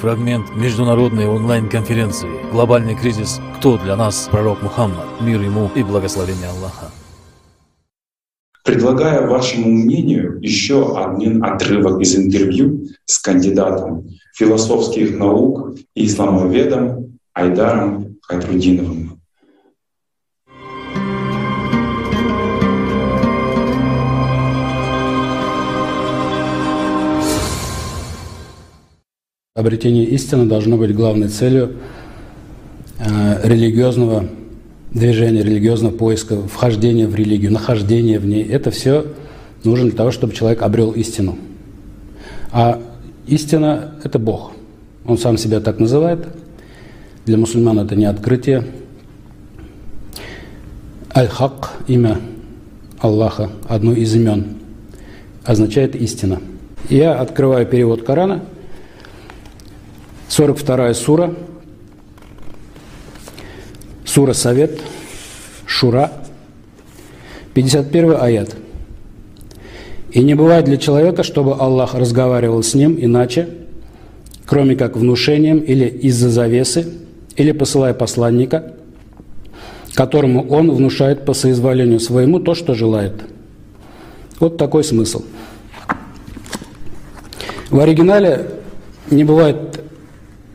Фрагмент международной онлайн-конференции «Глобальный кризис. Кто для нас пророк Мухаммад? Мир ему и благословение Аллаха». Предлагаю вашему мнению еще один отрывок из интервью с кандидатом философских наук и исламоведом Айдаром Хайрутдиновым. Обретение истины должно быть главной целью религиозного движения, религиозного поиска, вхождения в религию, нахождения в ней. Это все нужно для того, чтобы человек обрел истину. А истина – это Бог. Он сам себя так называет. Для мусульман это не открытие. Аль-Хак, имя Аллаха, одно из имен, означает истина. Я открываю перевод Корана. 42-я сура, сура Совет, Шура, 51-й аят. «И не бывает для человека, чтобы Аллах разговаривал с ним иначе, кроме как внушением или из-за завесы, или посылая посланника, которому он внушает по соизволению своему то, что желает». Вот такой смысл. В оригинале не бывает...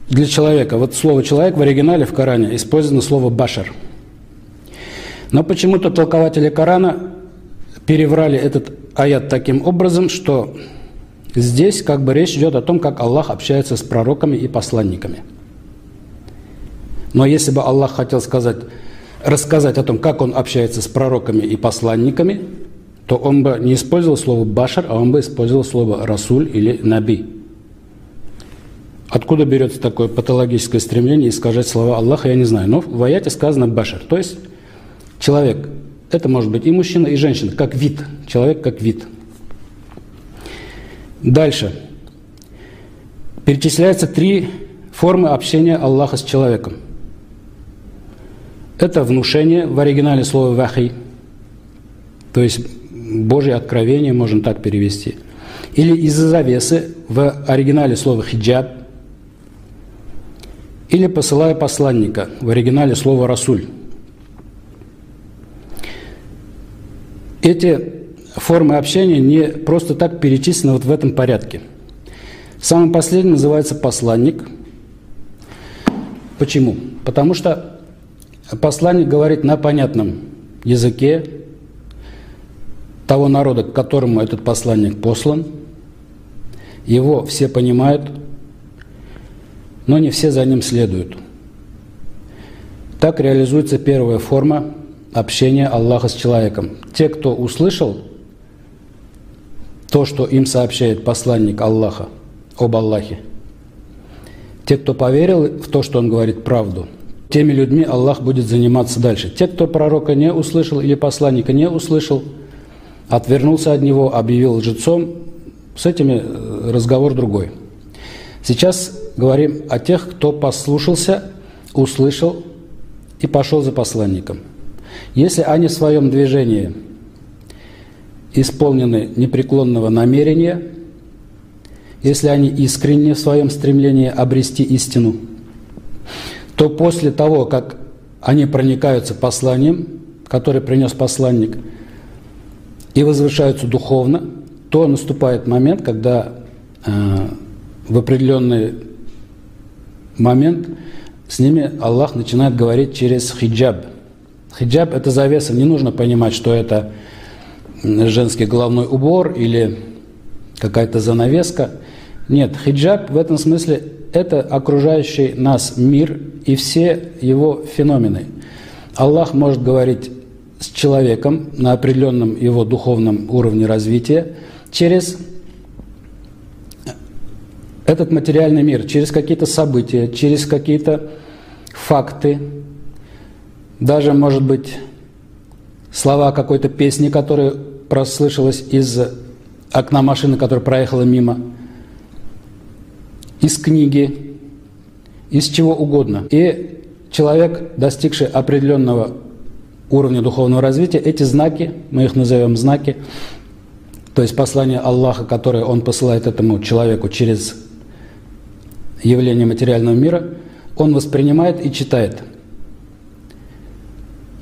Для человека. Вот слово «человек» в оригинале в Коране использовано слово «башар». Но почему-то толкователи Корана переврали этот аят таким образом, что здесь как бы речь идет о том, как Аллах общается с пророками и посланниками. Но если бы Аллах хотел рассказать о том, как Он общается с пророками и посланниками, то Он бы не использовал слово «башар», а Он бы использовал слово «расуль» или «наби». Откуда берется такое патологическое стремление искажать слова Аллаха, я не знаю. Но в аяте сказано «башар», то есть человек. Это может быть и мужчина, и женщина, как вид. Человек как вид. Дальше. Перечисляются три формы общения Аллаха с человеком. Это внушение, в оригинале слово «вахи», то есть Божье откровение, можно так перевести. Или из-за завесы, в оригинале слово «хиджаб». Или «посылая посланника», в оригинале слово «расуль». Эти формы общения не просто так перечислены вот в этом порядке. Самым последним называется «посланник». Почему? Потому что посланник говорит на понятном языке того народа, к которому этот посланник послан. Его все понимают, но не все за ним следуют. Так реализуется первая форма общения Аллаха с человеком. Те, кто услышал то, что им сообщает посланник Аллаха об Аллахе, те, кто поверил в то, что он говорит правду, теми людьми Аллах будет заниматься дальше. Те, кто пророка не услышал или посланника не услышал, отвернулся от него, объявил лжецом, с этими разговор другой. Сейчас говорим о тех, кто послушался, услышал и пошел за посланником. Если они в своем движении исполнены непреклонного намерения, если они искренне в своем стремлении обрести истину, то после того, как они проникаются посланием, которое принес посланник, и возвышаются духовно, то наступает момент, когда в определенный момент с ними Аллах начинает говорить через хиджаб. Хиджаб – это завеса. Не нужно понимать, что это женский головной убор или какая-то занавеска. Нет, хиджаб в этом смысле – это окружающий нас мир и все его феномены. Аллах может говорить с человеком на определенном его духовном уровне развития через этот материальный мир, через какие-то события, через какие-то факты, даже, может быть, слова какой-то песни, которая прослышалась из окна машины, которая проехала мимо, из книги, из чего угодно. И человек, достигший определенного уровня духовного развития, эти знаки, мы их назовем знаки, то есть послание Аллаха, которое он посылает этому человеку через явления материального мира, он воспринимает и читает.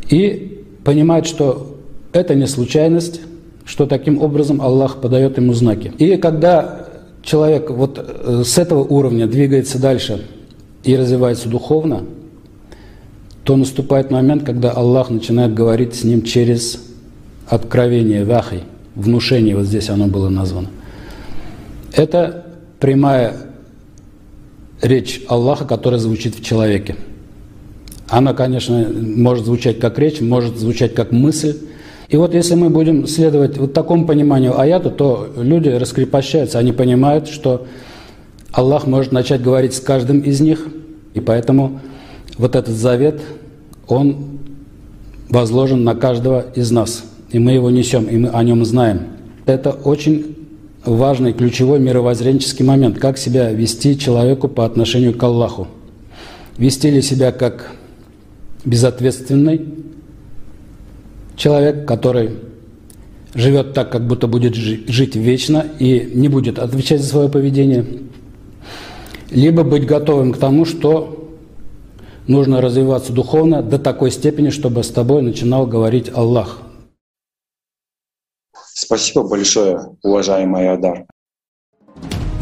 И понимает, что это не случайность, что таким образом Аллах подает ему знаки. И когда человек вот с этого уровня двигается дальше и развивается духовно, то наступает момент, когда Аллах начинает говорить с ним через откровение, вахи, внушение, вот здесь оно было названо. Это прямая речь Аллаха, которая звучит в человеке. Она, конечно, может звучать как речь, может звучать как мысль. И вот если мы будем следовать вот такому пониманию аята, то люди раскрепощаются, они понимают, что Аллах может начать говорить с каждым из них, и поэтому вот этот завет, он возложен на каждого из нас, и мы его несем, и мы о нем знаем. Это очень важный ключевой мировоззренческий момент, как себя вести человеку по отношению к Аллаху. Вести ли себя как безответственный человек, который живет так, как будто будет жить вечно и не будет отвечать за свое поведение, либо быть готовым к тому, что нужно развиваться духовно до такой степени, чтобы с тобой начинал говорить Аллах. Спасибо большое, уважаемый Айдар.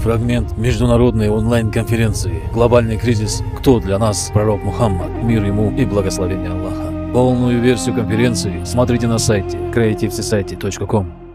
Фрагмент международной онлайн-конференции «Глобальный кризис. Кто для нас пророк Мухаммад? Мир ему и благословение Аллаха». Полную версию конференции смотрите на сайте creativesociety.com.